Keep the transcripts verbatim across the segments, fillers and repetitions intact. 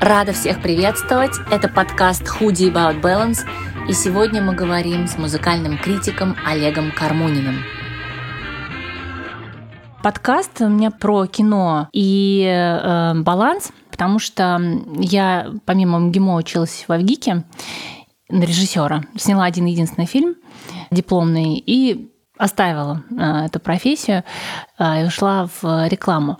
Рада всех приветствовать. Это подкаст Худи About Balance. И сегодня мы говорим с музыкальным критиком Олегом Кармуниным. Подкаст у меня про кино и э, баланс, потому что я помимо МГИМО училась во ВГИКе на режиссера, сняла один единственный фильм дипломный и оставила э, эту профессию э, и ушла в рекламу.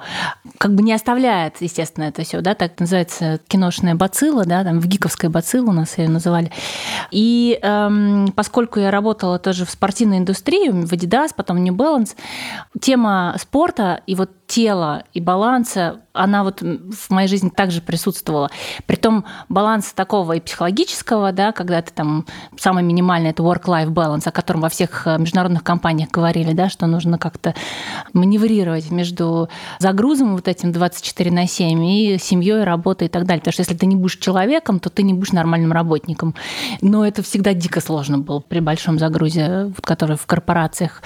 Как бы не оставляет, естественно, это все, да, так называется киношная бацилла, да, там вгиковская бацилла у нас ее называли. И э, поскольку я работала тоже в спортивной индустрии, в Adidas, потом в New Balance, тема спорта и вот тела и баланса, она вот в моей жизни также присутствовала. Притом баланса такого и психологического, да, когда ты там самое минимальное — это work-life balance, о котором во всех международных компаниях говорили, да, что нужно как-то маневрировать между загрузом вот этим двадцать четыре на семь и семьей, работой и так далее. Потому что если ты не будешь человеком, то ты не будешь нормальным работником. Но это всегда дико сложно было при большом загрузе, который в корпорациях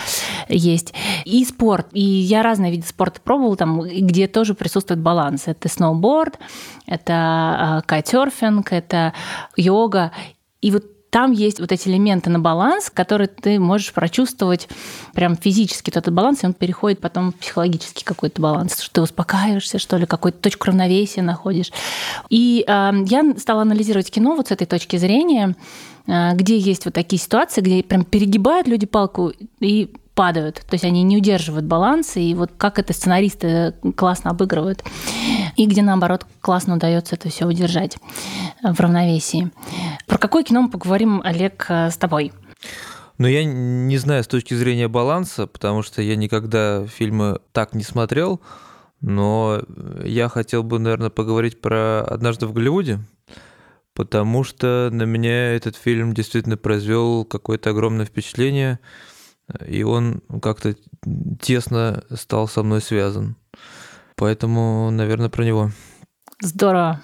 есть. И спорт. И я разные виды спорта пробовала, там, где тоже присутствует баланс. Это сноуборд, это кайтсерфинг, это йога. И вот там есть вот эти элементы на баланс, которые ты можешь прочувствовать прям физически. Вот этот баланс, и он переходит потом в психологический какой-то баланс, что ты успокаиваешься, что ли, какую-то точку равновесия находишь. И э, я стала анализировать кино вот с этой точки зрения, э, где есть вот такие ситуации, где прям перегибают люди палку и падают, то есть они не удерживают баланс, и вот как это сценаристы классно обыгрывают, и где, наоборот, классно удается это все удержать в равновесии. Про какое кино мы поговорим, Олег, с тобой? Ну, я не знаю с точки зрения баланса, потому что я никогда фильмы так не смотрел, но я хотел бы, наверное, поговорить про «Однажды в Голливуде», потому что на меня этот фильм действительно произвел какое-то огромное впечатление, и он как-то тесно стал со мной связан. Поэтому, наверное, про него. Здорово.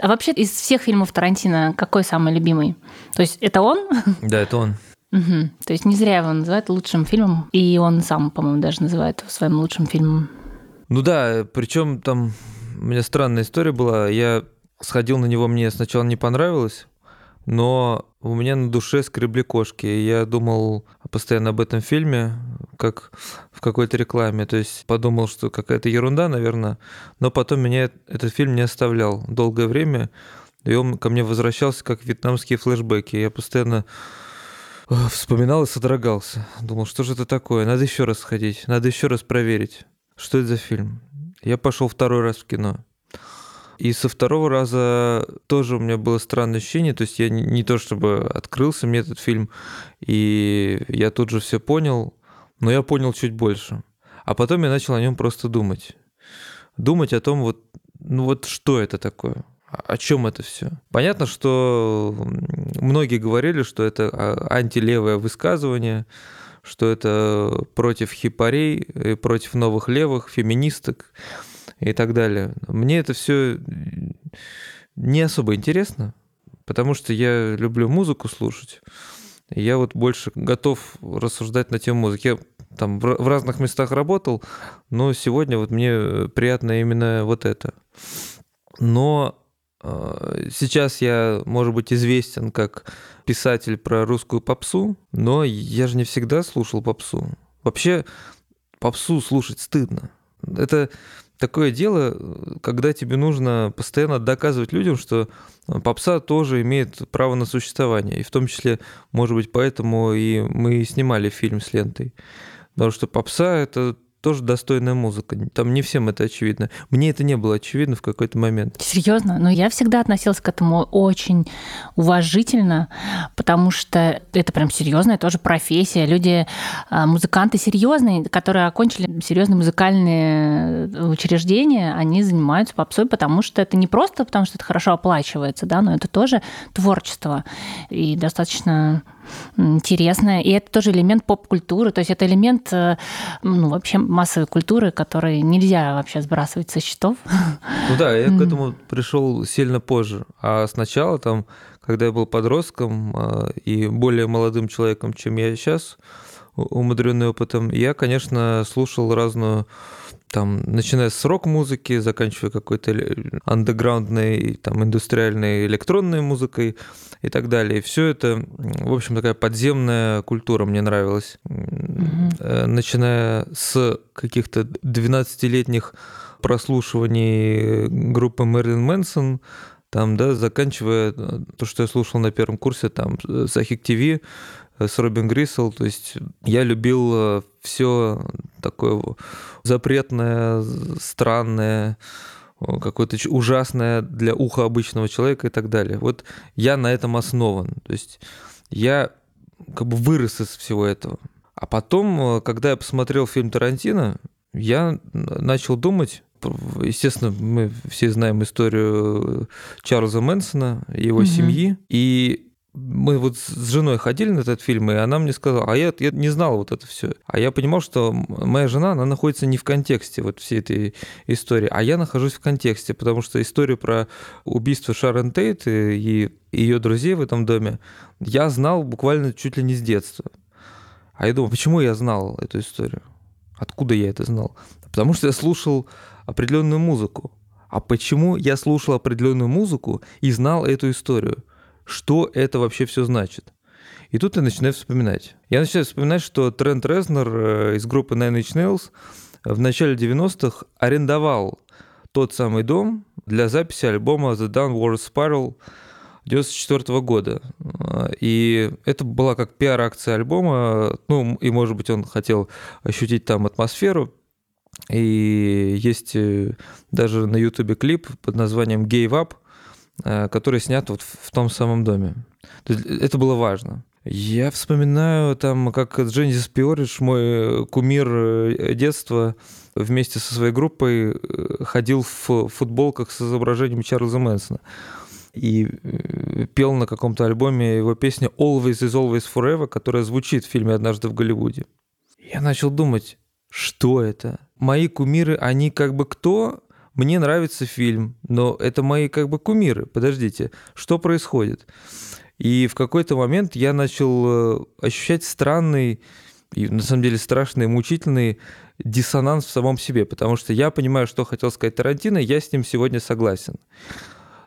А вообще из всех фильмов Тарантино какой самый любимый? То есть это он? Да, это он. Угу. То есть не зря его называют лучшим фильмом, и он сам, по-моему, даже называет его своим лучшим фильмом. Ну да, причем там у меня странная история была. Я сходил на него, мне сначала не понравилось, но у меня на душе скребли кошки. Я думал постоянно об этом фильме, как в какой-то рекламе. То есть подумал, что какая-то ерунда, наверное. Но потом меня этот фильм не оставлял долгое время. И он ко мне возвращался, как вьетнамские флешбеки. Я постоянно вспоминал и содрогался. Думал, что же это такое? Надо еще раз сходить. Надо еще раз проверить, что это за фильм. Я пошел второй раз в кино. И со второго раза тоже у меня было странное ощущение, то есть я не, не то чтобы открылся мне этот фильм, и я тут же все понял, но я понял чуть больше. А потом я начал о нем просто думать. Думать о том, вот, ну вот что это такое, о чем это все. Понятно, что многие говорили, что это антилевое высказывание, что это против хипарей, против новых левых, феминисток и так далее. Мне это все не особо интересно, потому что я люблю музыку слушать. Я вот больше готов рассуждать на тему музыки. Я там в разных местах работал, но сегодня вот мне приятно именно вот это. Но сейчас я, может быть, известен как писатель про русскую попсу, но я же не всегда слушал попсу. Вообще попсу слушать стыдно. Это такое дело, когда тебе нужно постоянно доказывать людям, что попса тоже имеет право на существование. И в том числе, может быть, поэтому и мы снимали фильм с лентой. Потому что попса — это тоже достойная музыка. Там не всем это очевидно. Мне это не было очевидно в какой-то момент. Серьезно? Но я всегда относилась к этому очень уважительно, потому что это прям серьезная тоже профессия. Люди, музыканты серьезные, которые окончили серьезные музыкальные учреждения, они занимаются попсой, потому что это не просто потому, что это хорошо оплачивается, да, но это тоже творчество. И достаточно интересное. И это тоже элемент поп-культуры. То есть это элемент, ну, вообще массовой культуры, который нельзя вообще сбрасывать со счетов. Ну да, я к этому пришел сильно позже. А сначала, там, когда я был подростком и более молодым человеком, чем я сейчас, умудренный опытом, я, конечно, слушал разную там, начиная с рок-музыки, заканчивая какой-то андеграундной, там, индустриальной электронной музыкой и так далее. И все это, в общем, такая подземная культура мне нравилась. Mm-hmm. Начиная с каких-то двенадцатилетних прослушиваний группы Marilyn Manson, там, да, заканчивая то, что я слушал на первом курсе, там, Zack ти ви, с Робин Гриселл, то есть я любил все такое запретное, странное, какое-то ужасное для уха обычного человека и так далее. Вот я на этом основан, то есть я как бы вырос из всего этого. А потом, когда я посмотрел фильм «Тарантино», я начал думать. Естественно, мы все знаем историю Чарльза Мэнсона и его mm-hmm. семьи, и мы вот с женой ходили на этот фильм, и она мне сказала, а я, я не знал вот это все. А я понимал, что моя жена, она находится не в контексте вот всей этой истории, а я нахожусь в контексте, потому что историю про убийство Шарон Тейт и ее друзей в этом доме я знал буквально чуть ли не с детства. А я думал, почему я знал эту историю? Откуда я это знал? Потому что я слушал определенную музыку. А почему я слушал определенную музыку и знал эту историю? Что это вообще все значит? И тут я начинаю вспоминать. Я начинаю вспоминать, что Трент Резнер из группы Nine Inch Nails в начале девяностых арендовал тот самый дом для записи альбома The Downward Spiral девяносто четвёртого года. И это была как пиар-акция альбома. Ну, и, может быть, он хотел ощутить там атмосферу. И есть даже на Ютубе клип под названием «Gave Up», который снят вот в том самом доме. То есть это было важно. Я вспоминаю, там, как Джензис Пиорич, мой кумир детства, вместе со своей группой ходил в футболках с изображением Чарльза Мэнсона и пел на каком-то альбоме его песню «Always is always forever», которая звучит в фильме «Однажды в Голливуде». Я начал думать, что это? Мои кумиры, они как бы кто? Мне нравится фильм, но это мои как бы кумиры. Подождите, что происходит? И в какой-то момент я начал ощущать странный, и на самом деле страшный, мучительный диссонанс в самом себе, потому что я понимаю, что хотел сказать Тарантино, я с ним сегодня согласен.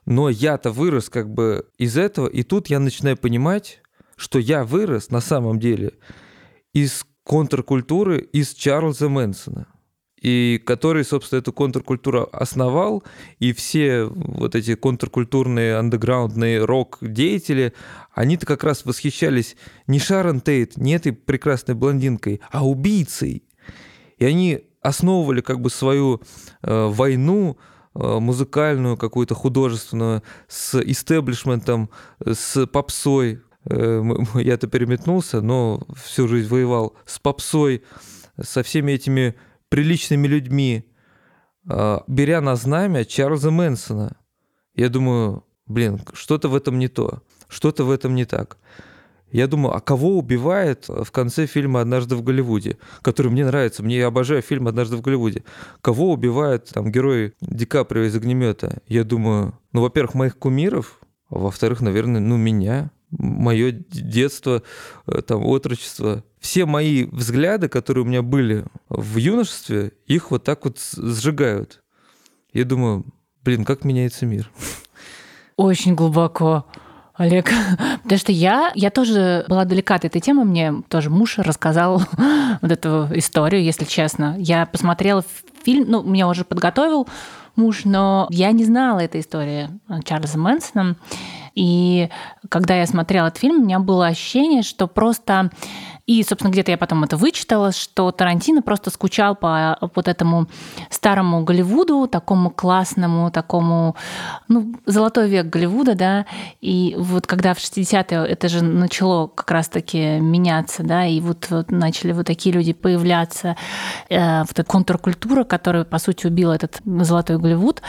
Но я-то вырос как бы из этого, и тут я начинаю понимать, что я вырос на самом деле из контркультуры, из Чарльза Мэнсона. И который, собственно, эту контркультуру основал, и все вот эти контркультурные, андеграундные рок-деятели, они-то как раз восхищались не Шарон Тейт, не этой прекрасной блондинкой, а убийцей. И они основывали как бы свою э, войну э, музыкальную, какую-то художественную, с истеблишментом, с попсой. Э, я-то переметнулся, но всю жизнь воевал с попсой, со всеми этими приличными людьми, беря на знамя Чарльза Мэнсона. Я думаю, блин, что-то в этом не то, что-то в этом не так. Я думаю, а кого убивает в конце фильма «Однажды в Голливуде», который мне нравится, мне, я обожаю фильм «Однажды в Голливуде». Кого убивает там герой Ди Каприо из «Огнемета»? Я думаю, ну, во-первых, моих кумиров, а во-вторых, наверное, ну, меня, мое детство, там, отрочество. Все мои взгляды, которые у меня были в юношестве, их вот так вот сжигают. Я думаю, блин, как меняется мир. Очень глубоко, Олег. Потому что я, я тоже была далека от этой темы. Мне тоже муж рассказал вот эту историю, если честно. Я посмотрела фильм, ну, меня уже подготовил муж, но я не знала этой истории Чарльза Мэнсона. И когда я смотрела этот фильм, у меня было ощущение, что просто... И, собственно, где-то я потом это вычитала, что Тарантино просто скучал по вот этому старому Голливуду, такому классному, такому, ну, золотой век Голливуда, да. И вот когда в шестидесятые это же начало как раз-таки меняться, да, и вот, вот начали вот такие люди появляться, э, вот эта контркультура, которая, по сути, убила этот золотой Голливуд,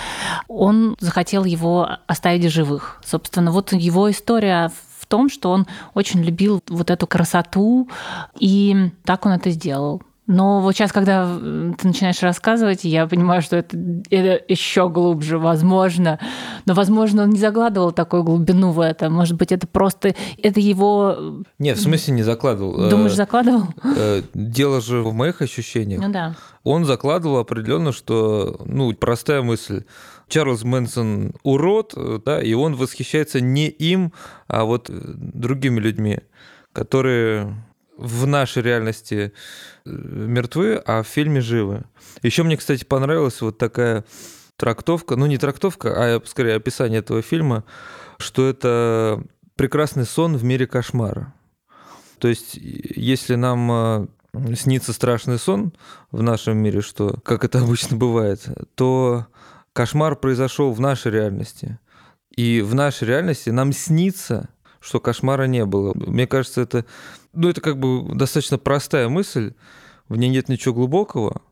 он захотел его оставить в живых. Собственно, вот его история... в том, что он очень любил вот эту красоту, и так он это сделал. Но вот сейчас, когда ты начинаешь рассказывать, я понимаю, что это, это еще глубже, возможно. Но, возможно, он не закладывал такую глубину в это. Может быть, это просто... Это его... Нет, в смысле не закладывал. Думаешь, закладывал? Дело же в моих ощущениях. Ну да. Он закладывал определенно, что... Ну, простая мысль. Чарльз Мэнсон урод, да, и он восхищается не им, а вот другими людьми, которые... в нашей реальности мертвы, а в фильме живы. Еще мне, кстати, понравилась вот такая трактовка, ну не трактовка, а скорее описание этого фильма, что это прекрасный сон в мире кошмара. То есть если нам снится страшный сон в нашем мире, что, как это обычно бывает, то кошмар произошел в нашей реальности. И в нашей реальности нам снится, что кошмара не было. Мне кажется, это... Ну, это как бы достаточно простая мысль, в ней нет ничего глубокого,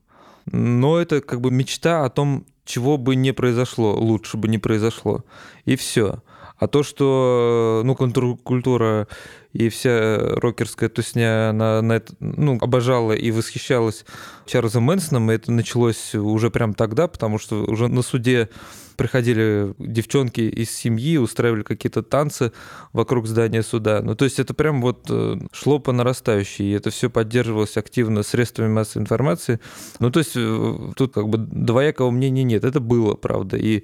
но это как бы мечта о том, чего бы не произошло, лучше бы не произошло, и все. А то, что, ну, контркультура и вся рокерская тусня, она, она это, ну, обожала и восхищалась Чарльзом Мэнсоном, и это началось уже прям тогда, потому что уже на суде приходили девчонки из семьи, устраивали какие-то танцы вокруг здания суда. Ну, то есть это прям вот шло по нарастающей, и это все поддерживалось активно средствами массовой информации. Ну, то есть тут как бы двоякого мнения нет. Это было, правда. И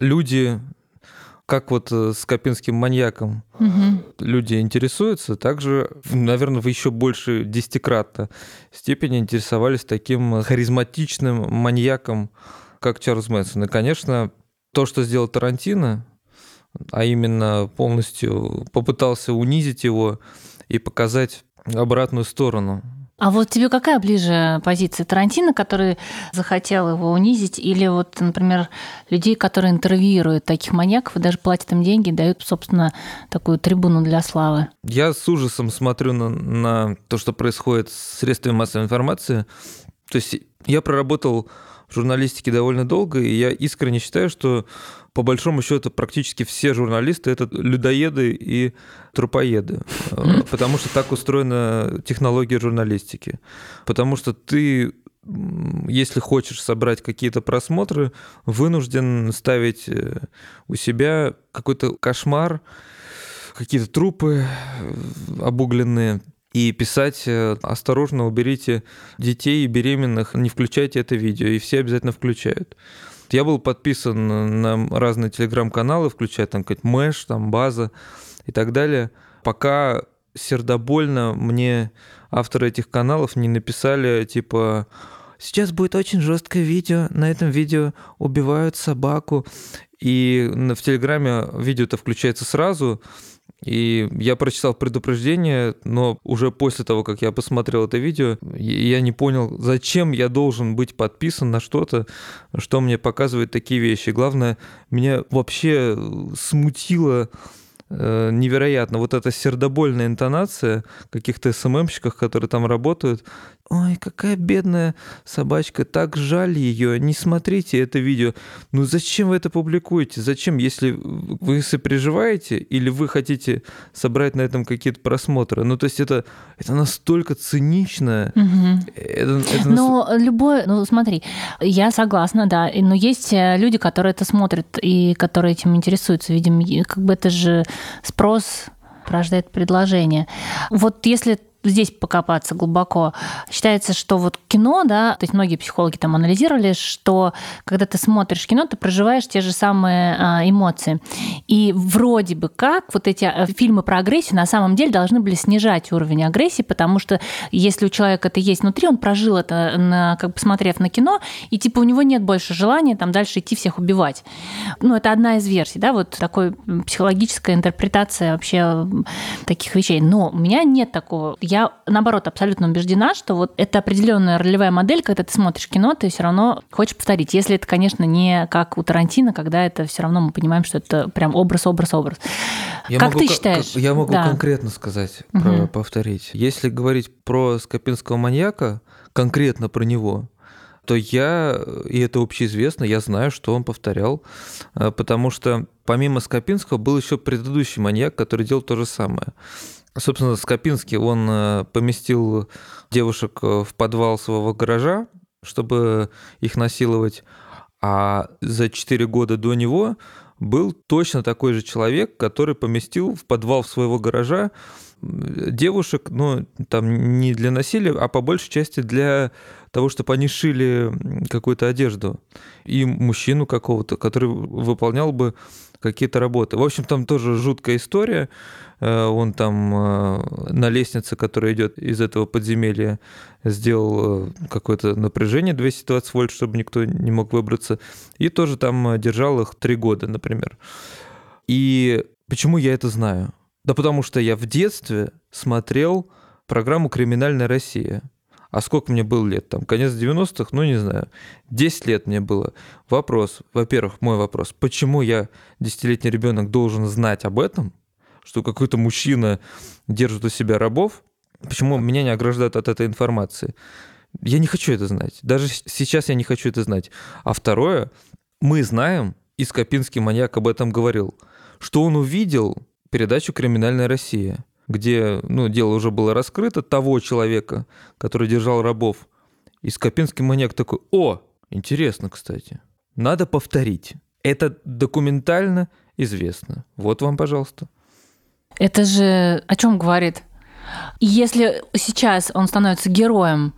люди, как вот с Скопинским маньяком, угу, люди интересуются, также, наверное, в еще больше десятикратно степени интересовались таким харизматичным маньяком, как Чарльз Мэнсон. И, конечно, то, что сделал Тарантино, а именно полностью попытался унизить его и показать обратную сторону. А вот тебе какая ближе позиция? Тарантино, который захотел его унизить, или вот, например, людей, которые интервьюируют таких маньяков и даже платят им деньги, дают, собственно, такую трибуну для славы? Я с ужасом смотрю на, на то, что происходит с средствами массовой информации. То есть я проработал в журналистике довольно долго, и я искренне считаю, что по большому счету практически все журналисты — это людоеды и трупоеды, потому что так устроена технология журналистики. Потому что ты, если хочешь собрать какие-то просмотры, вынужден ставить у себя какой-то кошмар, какие-то трупы обугленные, и писать: осторожно, уберите детей и беременных, не включайте это видео. И все обязательно включают. Я был подписан на разные телеграм-каналы, включая там какой-то Мэш, там База и так далее, пока сердобольно мне авторы этих каналов не написали типа: сейчас будет очень жесткое видео, на этом видео убивают собаку. И в телеграме видео-то включается сразу. И я прочитал предупреждение, но уже после того, как я посмотрел это видео, я не понял, зачем я должен быть подписан на что-то, что мне показывает такие вещи. Главное, меня вообще смутило э, невероятно вот эта сердобольная интонация каких-то эс эм эм-щиков, которые там работают. «Ой, какая бедная собачка, так жаль ее, не смотрите это видео». Ну зачем вы это публикуете? Зачем, если вы сопереживаете или вы хотите собрать на этом какие-то просмотры? Ну то есть это, это настолько цинично. Угу. Это, это но настолько... любой, ну смотри, я согласна, да, но есть люди, которые это смотрят и которые этим интересуются, видимо, как бы это же спрос порождает предложение. Вот если здесь покопаться глубоко. Считается, что вот кино, да, то есть многие психологи там анализировали, что когда ты смотришь кино, ты проживаешь те же самые эмоции. И вроде бы как вот эти фильмы про агрессию на самом деле должны были снижать уровень агрессии, потому что если у человека это есть внутри, он прожил это, на, как бы смотрев на кино, и типа у него нет больше желания там дальше идти всех убивать. Ну, это одна из версий, да, вот такой психологическая интерпретация вообще таких вещей. Но у меня нет такого... Я, наоборот, абсолютно убеждена, что вот это определенная ролевая модель, когда ты смотришь кино, ты все равно хочешь повторить. Если это, конечно, не как у Тарантино, когда это все равно мы понимаем, что это прям образ, образ, образ. Я как могу, ты считаешь? Я могу да. конкретно сказать, про, повторить. Если говорить про Скопинского маньяка, конкретно про него, то я, и это общеизвестно, я знаю, что он повторял, потому что помимо Скопинского был еще предыдущий маньяк, который делал то же самое. Собственно, Скопинский, он поместил девушек в подвал своего гаража, чтобы их насиловать, а за четыре года до него был точно такой же человек, который поместил в подвал своего гаража девушек, ну, там, не для насилия, а по большей части для того, чтобы они шили какую-то одежду. И мужчину какого-то, который выполнял бы какие-то работы. В общем, там тоже жуткая история. Он там на лестнице, которая идет из этого подземелья, сделал какое-то напряжение двести двадцать вольт, чтобы никто не мог выбраться. И тоже там держал их три года, например. И почему я это знаю? Да потому что я в детстве смотрел программу «Криминальная Россия». А сколько мне было лет? Там, конец девяностых? Ну, не знаю. десять лет мне было. Вопрос, во-первых, мой вопрос, почему я, десятилетний ребенок, должен знать об этом, что какой-то мужчина держит у себя рабов? Почему меня не ограждают от этой информации? Я не хочу это знать. Даже сейчас я не хочу это знать. А второе, мы знаем, и Скопинский маньяк об этом говорил, что он увидел передачу «Криминальная Россия», где, ну, дело уже было раскрыто, того человека, который держал рабов. И Скопинский маньяк такой: о, интересно, кстати, надо повторить. Это документально известно. Вот вам, пожалуйста. Это же о чем говорит? Если сейчас он становится героем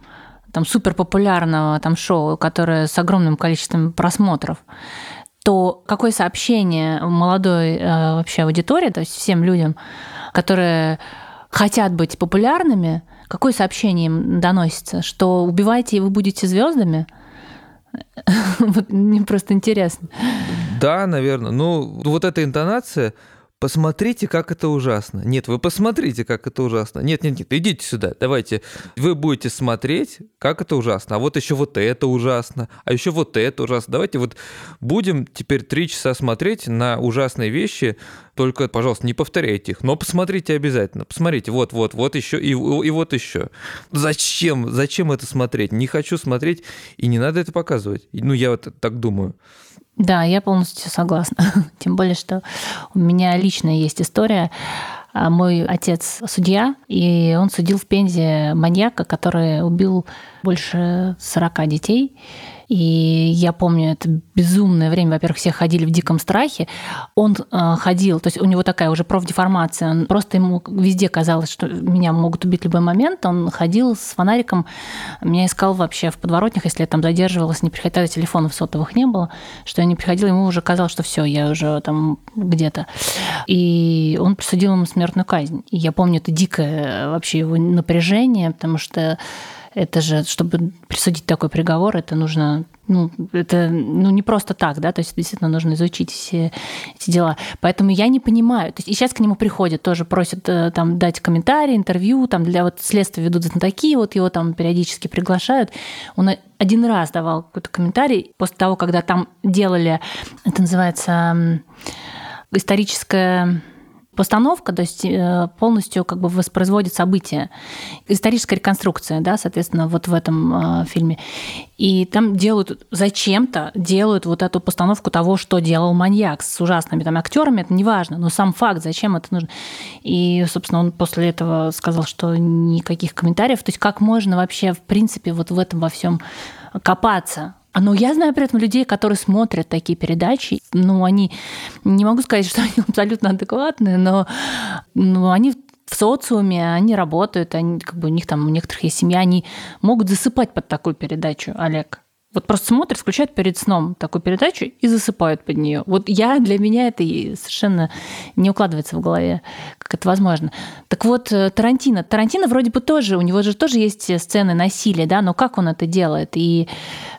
там, суперпопулярного там, шоу, которое с огромным количеством просмотров, то какое сообщение молодой э, вообще аудитории, то есть всем людям, которые хотят быть популярными, какое сообщение им доносится? Что убивайте, и вы будете звездами? Вот мне просто интересно. Да, наверное. Ну, вот эта интонация: посмотрите, как это ужасно. Нет, вы посмотрите, как это ужасно. Нет, нет, нет, идите сюда, давайте. Вы будете смотреть, как это ужасно. А вот еще вот это ужасно. А еще вот это ужасно. Давайте вот будем теперь три часа смотреть на ужасные вещи. Только, пожалуйста, не повторяйте их. Но посмотрите обязательно. Посмотрите, вот, вот, вот еще и, и вот еще. Зачем? Зачем это смотреть? Не хочу смотреть, и не надо это показывать. Ну, я вот так думаю. Да, я полностью согласна. Тем более, что у меня лично есть история. Мой отец судья, и он судил в Пензе маньяка, который убил больше сорока детей. И я помню, это безумное время. Во-первых, все ходили в диком страхе. Он э, ходил, то есть у него такая уже профдеформация. Он, просто ему везде казалось, что меня могут убить в любой момент. Он ходил с фонариком, меня искал вообще в подворотнях, если я там задерживалась, не приходила, телефонов сотовых не было, что я не приходила, ему уже казалось, что все, я уже там где-то. И он присудил ему смертную казнь. И я помню, это дикое вообще его напряжение, потому что это же, чтобы присудить такой приговор, это нужно, ну, это ну, не просто так, да, то есть действительно нужно изучить все эти дела. Поэтому я не понимаю. То есть и сейчас к нему приходят, тоже просят там дать комментарии, интервью, там для вот следствия ведут знатоки, вот его там периодически приглашают. Он один раз давал какой-то комментарий после того, когда там делали, это называется историческое... постановка, то есть полностью как бы воспроизводит события. Историческая реконструкция, да, соответственно, вот в этом э, фильме. И там делают, зачем-то делают вот эту постановку того, что делал маньяк с ужасными там актерами, это неважно, но сам факт, зачем это нужно. И, собственно, он после этого сказал, что никаких комментариев. То есть как можно вообще, в принципе, вот в этом во всем копаться? Но я знаю при этом людей, которые смотрят такие передачи. Ну, они, не могу сказать, что они абсолютно адекватные, но ну, они в социуме, они работают, они, как бы, у них там у некоторых есть семья, они могут засыпать под такую передачу, Олег. Вот просто смотрят, включают перед сном такую передачу и засыпают под нее. Вот я, для меня это совершенно не укладывается в голове, как это возможно. Так вот, Тарантино. Тарантино вроде бы тоже, у него же тоже есть сцены насилия, да, но как он это делает? И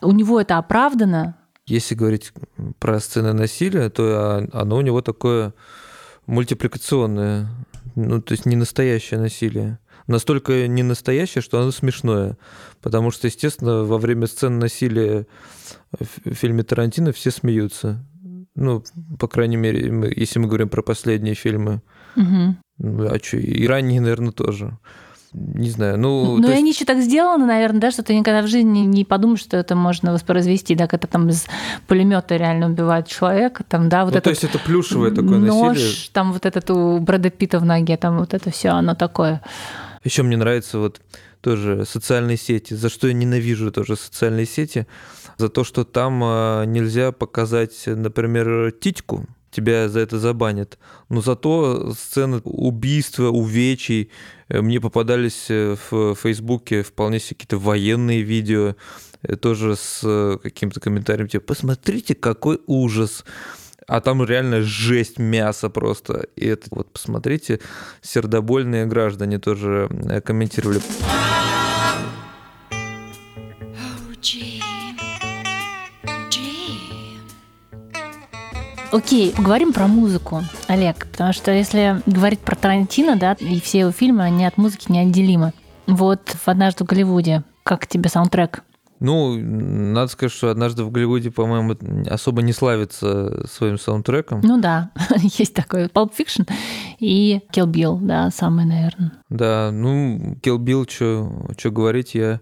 у него это оправдано? Если говорить про сцены насилия, то оно у него такое мультипликационное, ну, то есть не настоящее насилие. Настолько ненастоящее, что оно смешное. Потому что, естественно, во время сцен насилия в фильме Тарантино все смеются. Ну, по крайней мере, если мы говорим про последние фильмы. Угу. А что, и ранние, наверное, тоже. не знаю. Ну, ну и есть... они еще так сделаны, наверное, да, что ты никогда в жизни не подумаешь, что это можно воспроизвести, да, когда там из пулемета реально убивают человека, там, да, вот ну, это. То есть это плюшевое такое нож, насилие. Там вот этот у Брэда Питта в ноге, там вот это все, оно такое. Еще мне нравится вот тоже социальные сети, за что я ненавижу тоже социальные сети, за то, что там нельзя показать, например, титьку. Тебя за это забанят. Но зато сцены убийства, увечий. Мне попадались в Фейсбуке вполне себе какие-то военные видео, тоже с каким-то комментарием типа «Посмотрите, какой ужас!» А там реально жесть, мясо просто. И это вот, посмотрите, сердобольные граждане тоже комментировали. Окей, поговорим про музыку, Олег, потому что если говорить про Тарантино, да, и все его фильмы, они от музыки неотделимы. Вот в «Однажды в Голливуде», как тебе саундтрек? Ну, надо сказать, что «Однажды в Голливуде», по-моему, особо не славится своим саундтреком. Ну да, есть такой Pulp Fiction и Kill Bill, да, самый, наверное. Да, ну, Kill Bill, что говорить, я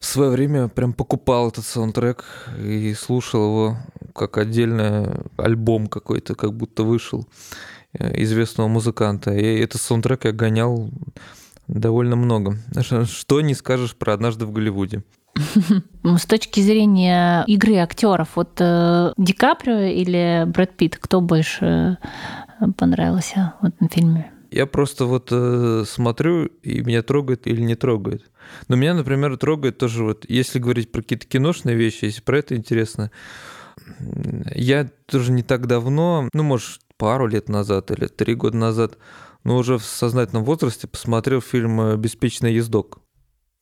в свое время прям покупал этот саундтрек и слушал его как отдельный альбом какой-то, как будто вышел известного музыканта. И этот саундтрек я гонял довольно много. Что не скажешь про «Однажды в Голливуде». С точки зрения игры актеров, вот Ди Каприо или Брэд Питт, кто больше понравился в этом фильме? Я просто вот смотрю, и меня трогает или не трогает. Но меня, например, трогает тоже, вот, если говорить про какие-то киношные вещи, если про это интересно, я тоже не так давно, ну, может, пару лет назад или три года назад, но уже в сознательном возрасте посмотрел фильм «Беспечный ездок».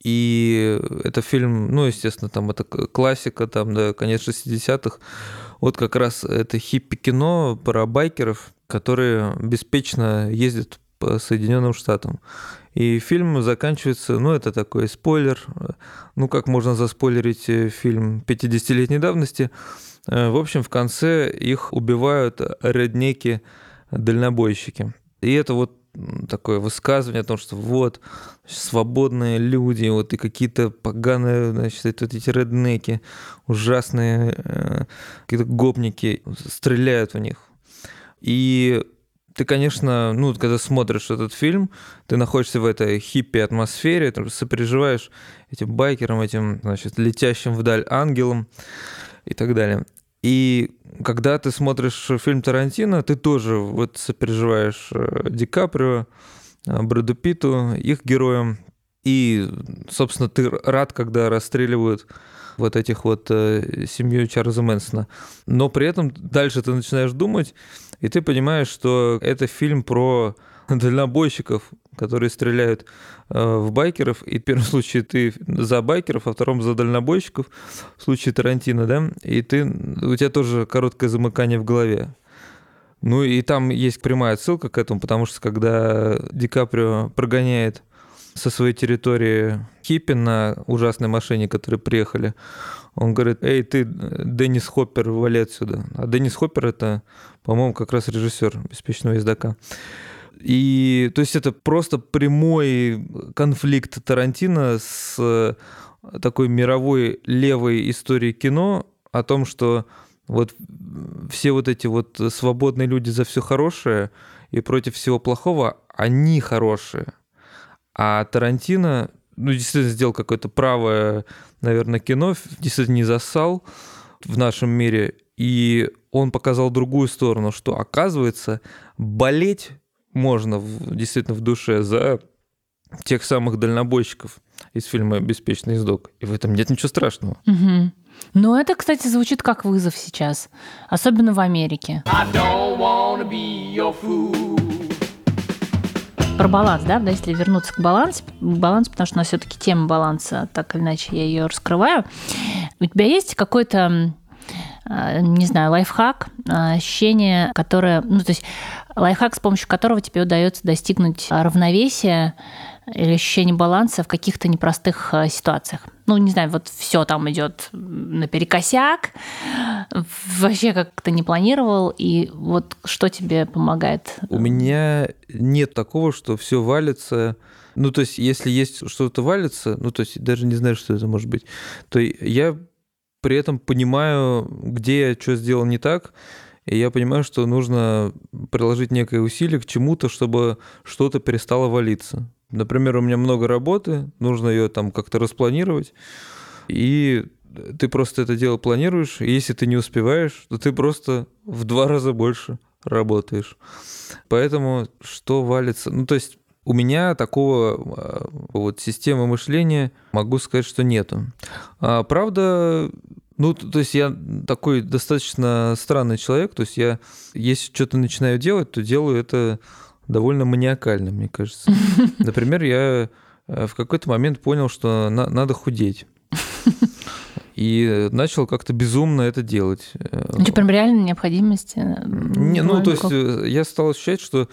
И это фильм, ну, естественно, там это классика, там, да, конец шестидесятых. Вот как раз это хиппи-кино про байкеров, которые беспечно ездят по Соединенным Штатам. И фильм заканчивается, ну, это такой спойлер, ну, как можно заспойлерить фильм пятидесятилетней давности. В общем, в конце их убивают реднеки-дальнобойщики. И это вот такое высказывание о том, что вот, свободные люди, вот и какие-то поганые, значит, эти реднеки, ужасные какие-то гопники, стреляют в них. И ты, конечно, ну, когда смотришь этот фильм, ты находишься в этой хиппи-атмосфере, ты сопереживаешь этим байкерам, этим, значит, летящим вдаль ангелам и так далее. И когда ты смотришь фильм Тарантино, ты тоже вот сопереживаешь Ди Каприо, Брэду Питту, их героям. И, собственно, ты рад, когда расстреливают вот этих вот семью Чарльза Мэнсона. Но при этом дальше ты начинаешь думать, и ты понимаешь, что это фильм про дальнобойщиков, которые стреляют в байкеров, и в первом случае ты за байкеров, а в втором за дальнобойщиков, в случае Тарантино, да, и ты, у тебя тоже короткое замыкание в голове. Ну и там есть прямая отсылка к этому, потому что когда Ди Каприо прогоняет со своей территории хиппи на ужасной машине, которые приехали, он говорит: «Эй, ты, Денис Хоппер, вали отсюда». А Денис Хоппер — это, по-моему, как раз режиссер «Беспечного ездока». И, то есть, это просто прямой конфликт Тарантино с такой мировой левой историей кино о том, что вот все вот эти вот свободные люди за все хорошее и против всего плохого, они хорошие. А Тарантино, ну, действительно, сделал какое-то правое, наверное, кино, действительно не зассал в нашем мире. И он показал другую сторону, что, оказывается, болеть можно действительно в душе за тех самых дальнобойщиков из фильма «Беспечный ездок». И в этом нет ничего страшного. Угу. Ну, это, кстати, звучит как вызов сейчас. Особенно в Америке. Про баланс, да, да, если вернуться к балансу, баланс, потому что у нас все-таки тема баланса, так или иначе, я ее раскрываю. У тебя есть какой-то, не знаю, лайфхак, ощущение, которое, ну, то есть лайфхак, с помощью которого тебе удается достигнуть равновесия или ощущения баланса в каких-то непростых ситуациях? Ну, не знаю, вот все там идет наперекосяк, вообще как-то не планировал, и вот что тебе помогает? У меня нет такого, что все валится, Ну, то есть, если есть что-то валится, ну, то есть, даже не знаю, что это может быть, то я при этом понимаю, где я что сделал не так, и я понимаю, что нужно приложить некое усилие к чему-то, чтобы что-то перестало валиться. Например, у меня много работы, нужно ее там как-то распланировать, и ты просто это дело планируешь, и если ты не успеваешь, то ты просто в два раза больше работаешь. Поэтому что валится? Ну, то есть у меня такого вот системы мышления, могу сказать, что нету. А, правда, ну, то есть я такой достаточно странный человек, то есть я, если что-то начинаю делать, то делаю это довольно маниакально, мне кажется. Например, я в какой-то момент понял, что на- надо худеть. И начал как-то безумно это делать. Ну, что, прям реально необходимость? Не, ну, то есть я стал ощущать, что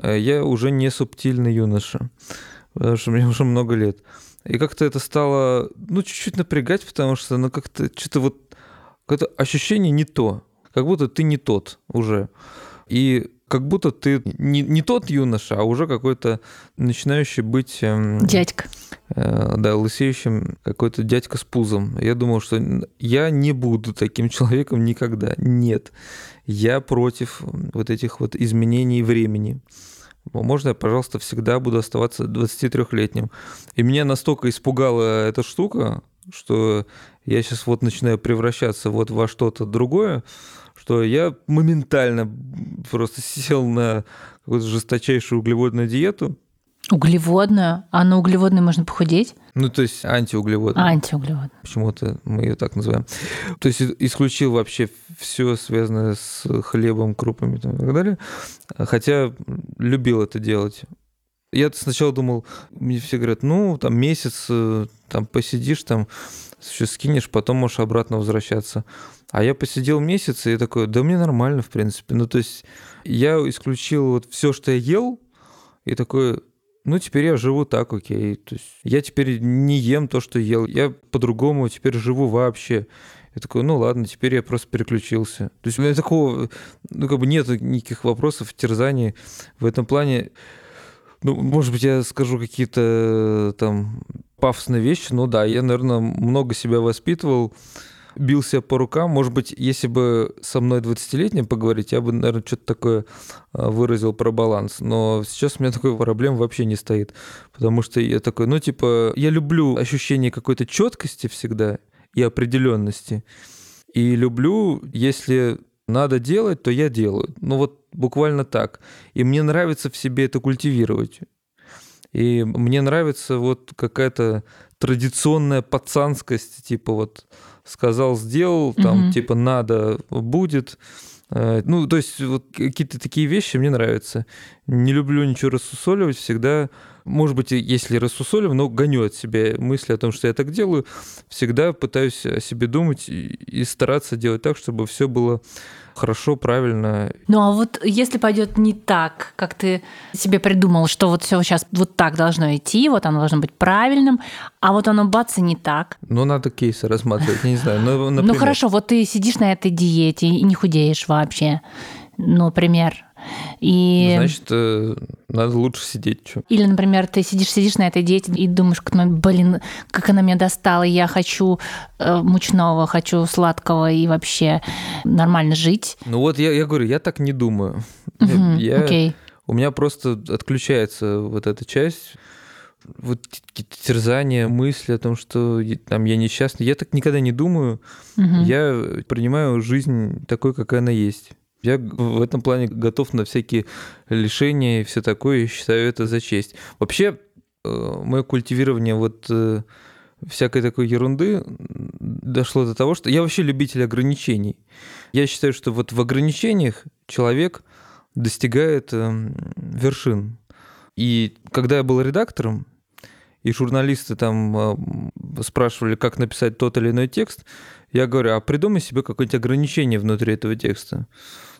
я уже не субтильный юноша, потому что мне уже много лет. И как-то это стало, ну, чуть-чуть напрягать, потому что, ну, как-то что-то вот, какое-то ощущение не то, как будто ты не тот уже. И как будто ты не, не тот юноша, а уже какой-то начинающий быть... Дядька. Э, да, лысеющим какой-то дядька с пузом. Я думал, что я не буду таким человеком никогда. Нет. Я против вот этих вот изменений времени. Можно я, пожалуйста, всегда буду оставаться двадцатитрёхлетним? И меня настолько испугала эта штука, что я сейчас вот начинаю превращаться вот во что-то другое, что я моментально просто сел на какую-то жесточайшую углеводную диету. Углеводную? А на углеводную можно похудеть? Ну, то есть антиуглеводную. Антиуглеводную. Почему-то мы ее так называем. То есть исключил вообще все, связанное с хлебом, крупами и так далее. Хотя любил это делать. Я сначала думал, мне все говорят, ну, там месяц там, посидишь, там, еще скинешь, потом можешь обратно возвращаться. А я посидел месяц, и я такой, да мне нормально, в принципе. Ну, то есть я исключил вот все, что я ел, и такой, ну, теперь я живу так, окей. То есть я теперь не ем то, что ел. Я по-другому теперь живу вообще. Я такой, ну ладно, теперь я просто переключился. То есть у меня такого, ну, как бы нет никаких вопросов, терзаний в этом плане. Ну, может быть, я скажу какие-то там пафосные вещи, но да, я, наверное, много себя воспитывал, бил себя по рукам. Может быть, если бы со мной двадцатилетним поговорить, я бы, наверное, что-то такое выразил про баланс. Но сейчас у меня такой проблем вообще не стоит, потому что я такой, ну, типа, я люблю ощущение какой-то четкости всегда и определенности, и люблю, если надо делать, то я делаю. Ну вот буквально так. И мне нравится в себе это культивировать. И мне нравится вот какая-то традиционная пацанскость, типа вот сказал, сделал, там mm-hmm. типа надо, будет. Ну, то есть вот какие-то такие вещи мне нравятся. Не люблю ничего рассусоливать всегда. Может быть, если рассусолю, но гоню от себя мысли о том, что я так делаю. Всегда пытаюсь о себе думать и стараться делать так, чтобы все было хорошо, правильно. Ну, а вот если пойдет не так, как ты себе придумал, что вот все сейчас вот так должно идти, вот оно должно быть правильным, а вот оно бац и не так. Ну, надо кейсы рассматривать, я не знаю. Ну, ну, хорошо, вот ты сидишь на этой диете и не худеешь вообще, например. И... Значит, надо лучше сидеть. Чё? Или, например, ты сидишь-сидишь на этой диете и думаешь, блин, как она меня достала, я хочу мучного, хочу сладкого и вообще нормально жить. Ну вот я, я говорю, я так не думаю. Uh-huh, я, okay. У меня просто отключается вот эта часть, вот терзание, мысли о том, что там, я несчастный. Я так никогда не думаю. Uh-huh. Я принимаю жизнь такой, какая она есть. Я в этом плане готов на всякие лишения и все такое, и считаю это за честь. Вообще, мое культивирование вот всякой такой ерунды дошло до того, что я вообще любитель ограничений. Я считаю, что вот в ограничениях человек достигает вершин. И когда я был редактором, и журналисты там спрашивали, как написать тот или иной текст, я говорю, а придумай себе какое-нибудь ограничение внутри этого текста.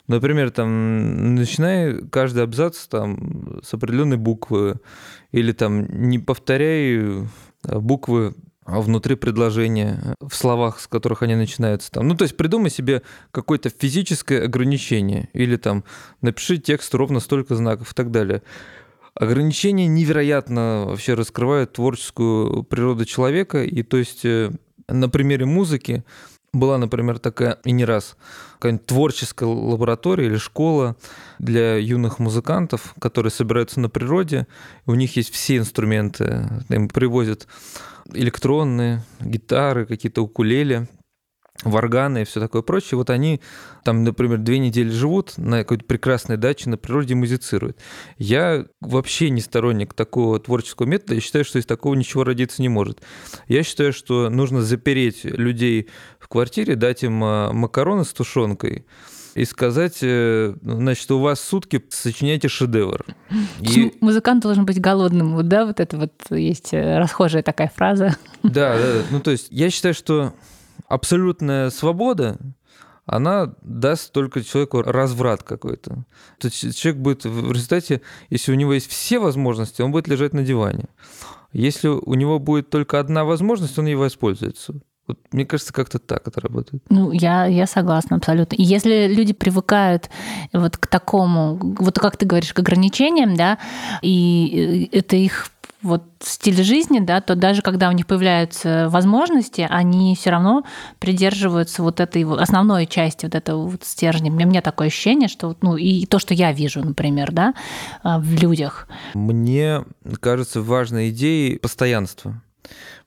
Например, там, начинай каждый абзац там, с определенной буквы, или там, не повторяй буквы внутри предложения, в словах, с которых они начинаются. Там. Ну, то есть придумай себе какое-то физическое ограничение, или там, напиши текст ровно столько знаков и так далее. Ограничения невероятно вообще раскрывают творческую природу человека. И то есть на примере музыки была, например, такая и не раз какая-нибудь творческая лаборатория или школа для юных музыкантов, которые собираются на природе. У них есть все инструменты. Им привозят электронные, гитары, какие-то укулеле, варганы и все такое прочее. Вот они там, например, две недели живут на какой-то прекрасной даче на природе и музицируют. Я вообще не сторонник такого творческого метода. Я считаю, что из такого ничего родиться не может. Я считаю, что нужно запереть людей в квартире, дать им макароны с тушенкой и сказать, значит, у вас сутки сочиняйте шедевр. И... Музыкант должен быть голодным, вот, да? Вот это вот есть расхожая такая фраза. Да, да. Ну, то есть я считаю, что абсолютная свобода, она даст только человеку разврат какой-то. То есть человек будет в результате, если у него есть все возможности, он будет лежать на диване. Если у него будет только одна возможность, он ей воспользуется. Вот, мне кажется, как-то так это работает. Ну, я, я согласна абсолютно. И если люди привыкают вот к такому, вот как ты говоришь, к ограничениям, да, и это их... вот стиль жизни, да, то даже когда у них появляются возможности, они все равно придерживаются вот этой основной части вот этого вот стержня. У меня такое ощущение, что ну и то, что я вижу, например, да, в людях. Мне кажется, важной идеей постоянство.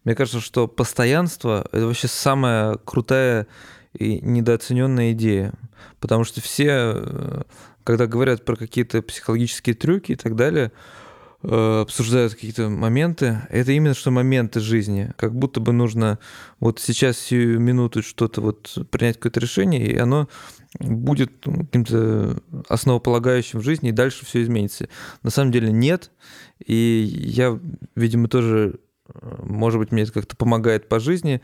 Мне кажется, что постоянство — это вообще самая крутая и недооцененная идея, потому что все, когда говорят про какие-то психологические трюки и так далее, обсуждают какие-то моменты, это именно что моменты жизни. Как будто бы нужно вот сейчас, сию минуту, что-то вот принять какое-то решение, и оно будет каким-то основополагающим в жизни, и дальше все изменится. На самом деле нет, и я, видимо, тоже, может быть, мне это как-то помогает по жизни,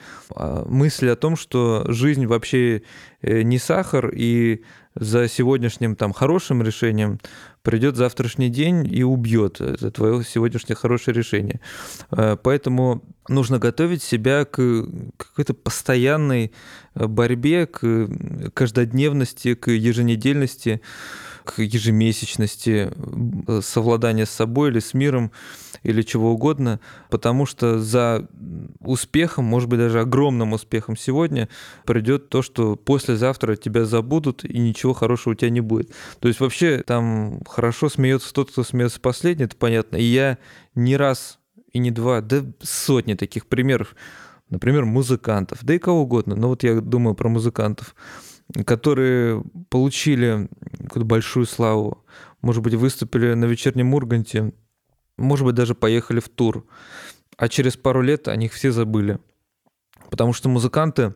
мысль о том, что жизнь вообще не сахар, и за сегодняшним там хорошим решением придет завтрашний день и убьет это твое сегодняшнее хорошее решение. Поэтому нужно готовить себя к какой-то постоянной борьбе, к каждодневности, к еженедельности, к ежемесячности, совладания с собой или с миром, или чего угодно, потому что за успехом, может быть, даже огромным успехом сегодня придет то, что послезавтра тебя забудут, и ничего хорошего у тебя не будет. То есть вообще там хорошо смеется тот, кто смеется последний, это понятно. И я не раз и не два, да сотни таких примеров, например, музыкантов, да и кого угодно, но вот я думаю про музыкантов, которые получили какую-то большую славу, может быть, выступили на вечернем Урганте, может быть, даже поехали в тур, а через пару лет о них все забыли, потому что музыканты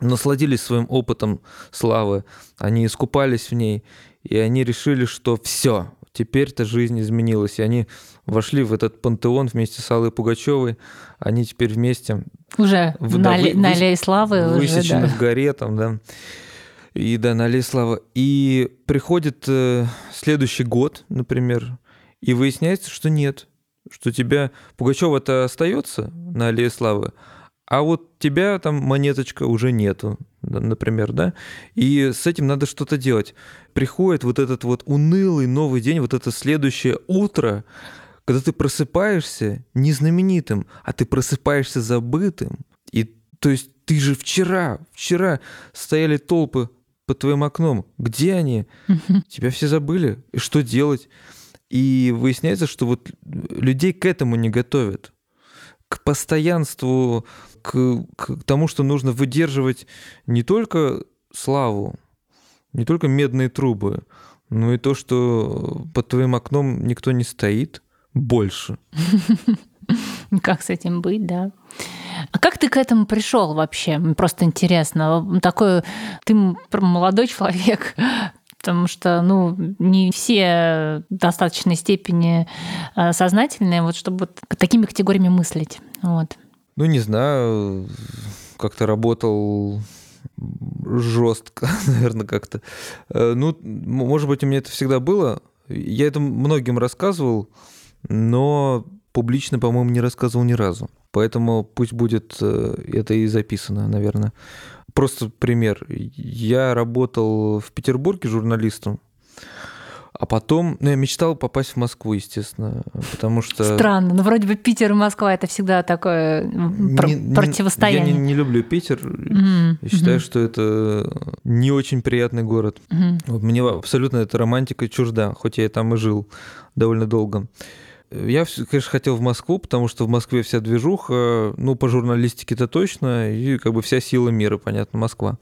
насладились своим опытом славы, они искупались в ней, и они решили, что все, теперь-то жизнь изменилась, и они вошли в этот пантеон вместе с Аллой Пугачевой, они теперь вместе... Уже в, на, да, вы, на Аллее Славы. Высечены, да. В горе там, да. И да, на Аллее Славы. И приходит э, следующий год, например, и выясняется, что нет, что тебя... Пугачева-то остается на Аллее Славы, а вот тебя там монеточка уже нету, например, да? И с этим надо что-то делать. Приходит вот этот вот унылый новый день, вот это следующее утро, когда ты просыпаешься не знаменитым, а ты просыпаешься забытым. И то есть ты же вчера, вчера стояли толпы под твоим окном. Где они? Тебя все забыли. И что делать? И выясняется, что вот людей к этому не готовят. К постоянству, к, к тому, что нужно выдерживать не только славу, не только медные трубы, но и то, что под твоим окном никто не стоит. Больше. Как с этим быть, да? А как ты к этому пришел вообще? Просто интересно. Такой ты молодой человек, потому что, ну, не все в достаточной степени сознательные, вот чтобы такими категориями мыслить. Вот. Ну, не знаю, как-то работал жестко, наверное, как-то. Ну, может быть, у меня это всегда было. Я это многим рассказывал, но публично, по-моему, не рассказывал ни разу. Поэтому пусть будет это и записано, наверное. Просто пример. Я работал в Петербурге журналистом, А потом, ну, я мечтал попасть в Москву, естественно, потому что... Странно, но вроде бы Питер и Москва — это всегда такое не, противостояние. Я не, не люблю Питер, mm-hmm. я считаю, mm-hmm. что это не очень приятный город. Mm-hmm. Вот мне абсолютно эта романтика чужда, хоть я и там и жил довольно долго. Я, конечно, хотел в Москву, потому что в Москве вся движуха, ну, по журналистике-то точно, и как бы вся сила мира, понятно, Москва.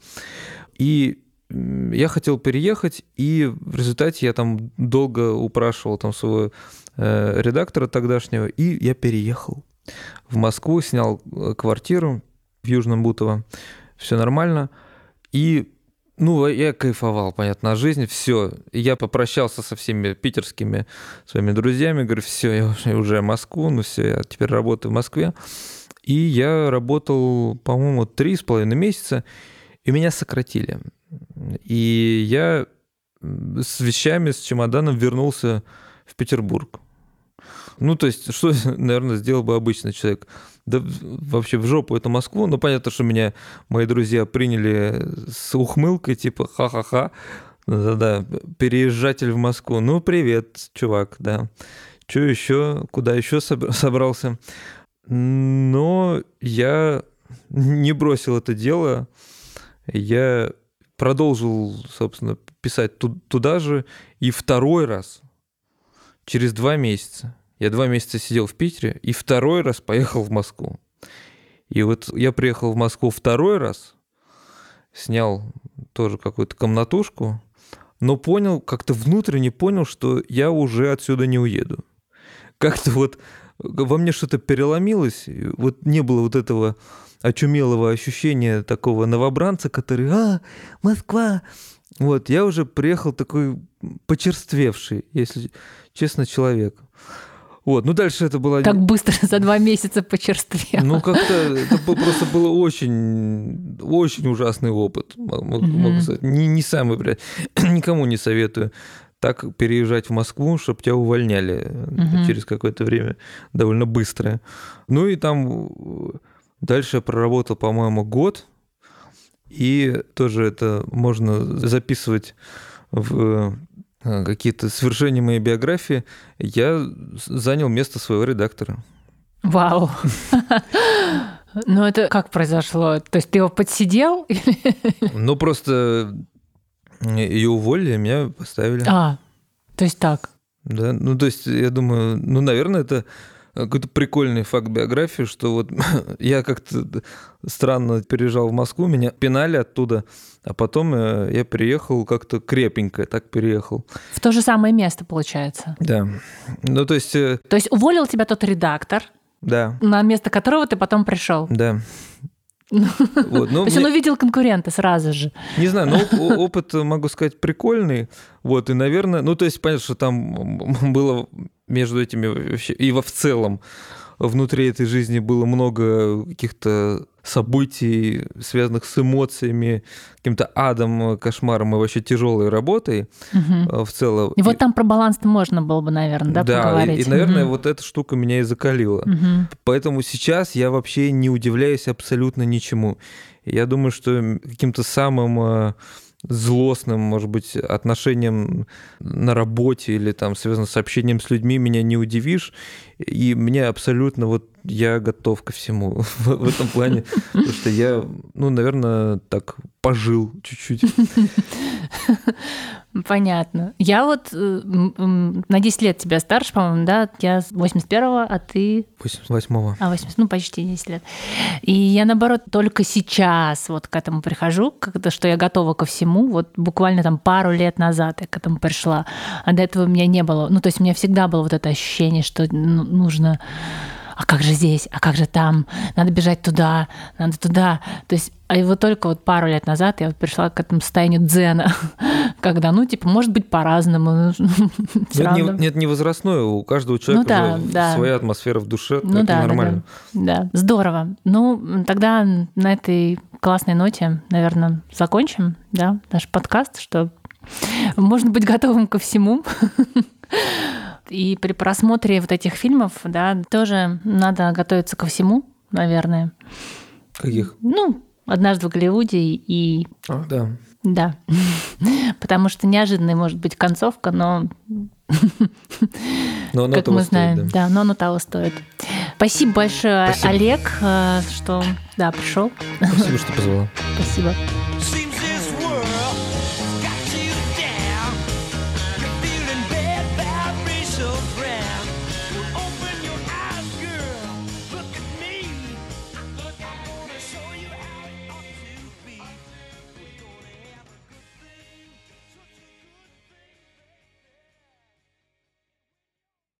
И я хотел переехать, и в результате я там долго упрашивал там своего э, редактора тогдашнего, и я переехал в Москву, снял квартиру в Южном Бутово, все нормально, и ну, я кайфовал, понятно, от жизни, все. Я попрощался со всеми питерскими своими друзьями, говорю, все, я уже, я уже в Москву, ну все, я теперь работаю в Москве. И я работал, по-моему, три с половиной месяца, и меня сократили. И я с вещами, с чемоданом вернулся в Петербург. Ну, то есть, что, наверное, сделал бы обычный человек? Да вообще в жопу эту Москву. Ну, понятно, что меня мои друзья приняли с ухмылкой, типа, ха-ха-ха, да-да, переезжатель в Москву. Ну, привет, чувак, да. Че еще, куда еще собрался? Но я не бросил это дело. Я продолжил, собственно, писать туда же. И второй раз, через два месяца, я два месяца сидел в Питере и второй раз поехал в Москву. И вот я приехал в Москву второй раз, снял тоже какую-то комнатушку, но понял, как-то внутренне понял, что я уже отсюда не уеду. Как-то вот во мне что-то переломилось, вот не было вот этого очумелого ощущения такого новобранца, который «А, Москва!» Вот, я уже приехал такой почерствевший, если честно, человек. Вот, ну дальше это было... Как быстро за два месяца почерствел. Ну как-то это просто был очень, очень ужасный опыт, могу mm-hmm. сказать. Не, не самый, блядь, никому не советую так переезжать в Москву, чтобы тебя увольняли mm-hmm. через какое-то время, довольно быстро. Ну и там дальше я проработал, по-моему, год, и тоже это можно записывать в... какие-то свершения моей биографии, я занял место своего редактора. Вау! Ну, это как произошло? То есть ты его подсидел? Ну, просто ее уволили, меня поставили. А, то есть так? Да, ну, то есть, я думаю, ну, наверное, это какой-то прикольный факт биографии, что вот я как-то странно переезжал в Москву, меня пинали оттуда, а потом я переехал как-то крепенько, так переехал. В то же самое место, получается. Да. Ну, то есть... То есть уволил тебя тот редактор, да. на место которого ты потом пришел. Да. Вот, но то есть мне... он увидел конкурента сразу же. Не знаю, но опыт, могу сказать, прикольный. Вот, и, наверное... Ну, то есть, понятно, что там было... Между этими вообще, и во в целом внутри этой жизни было много каких-то событий, связанных с эмоциями, каким-то адом, кошмаром и вообще тяжелой работой угу. в целом. И вот там про баланс-то можно было бы, наверное, да, да поговорить. Да, и, и, наверное, угу. вот эта штука меня и закалила. Угу. Поэтому сейчас я вообще не удивляюсь абсолютно ничему. Я думаю, что каким-то самым... злостным, может быть, отношением на работе или там связанным с общением с людьми меня не удивишь, и мне абсолютно вот я готов ко всему в этом плане, потому что я, ну, наверное, так пожил чуть-чуть. Понятно. Я вот на десять лет тебя старше, по-моему, да? Я с восемьдесят первого, а ты... восемьдесят восьмого. А, восемьдесят, ну, почти десять лет. И я, наоборот, только сейчас вот к этому прихожу, как-то, что я готова ко всему. Вот буквально там пару лет назад я к этому пришла. А до этого у меня не было... Ну, то есть у меня всегда было вот это ощущение, что нужно... А как же здесь? А как же там? Надо бежать туда, надо туда. То есть, а вот только вот пару лет назад я вот пришла к этому состоянию дзена, когда, ну, типа, может быть, по-разному. Нет, не возрастное, у каждого человека своя атмосфера в душе, это нормально. Да, здорово. Ну, тогда на этой классной ноте, наверное, закончим, да, наш подкаст, что можно быть готовым ко всему. И при просмотре вот этих фильмов, да, тоже надо готовиться ко всему, наверное. Каких? Ну, «Однажды в Голливуде» и... А, да. Да, потому что неожиданная может быть концовка, но, но как мы знаем, стоит, да. да, но оно того стоит. Спасибо большое, Спасибо. Олег, что да, пришел. Спасибо, что позвала. Спасибо.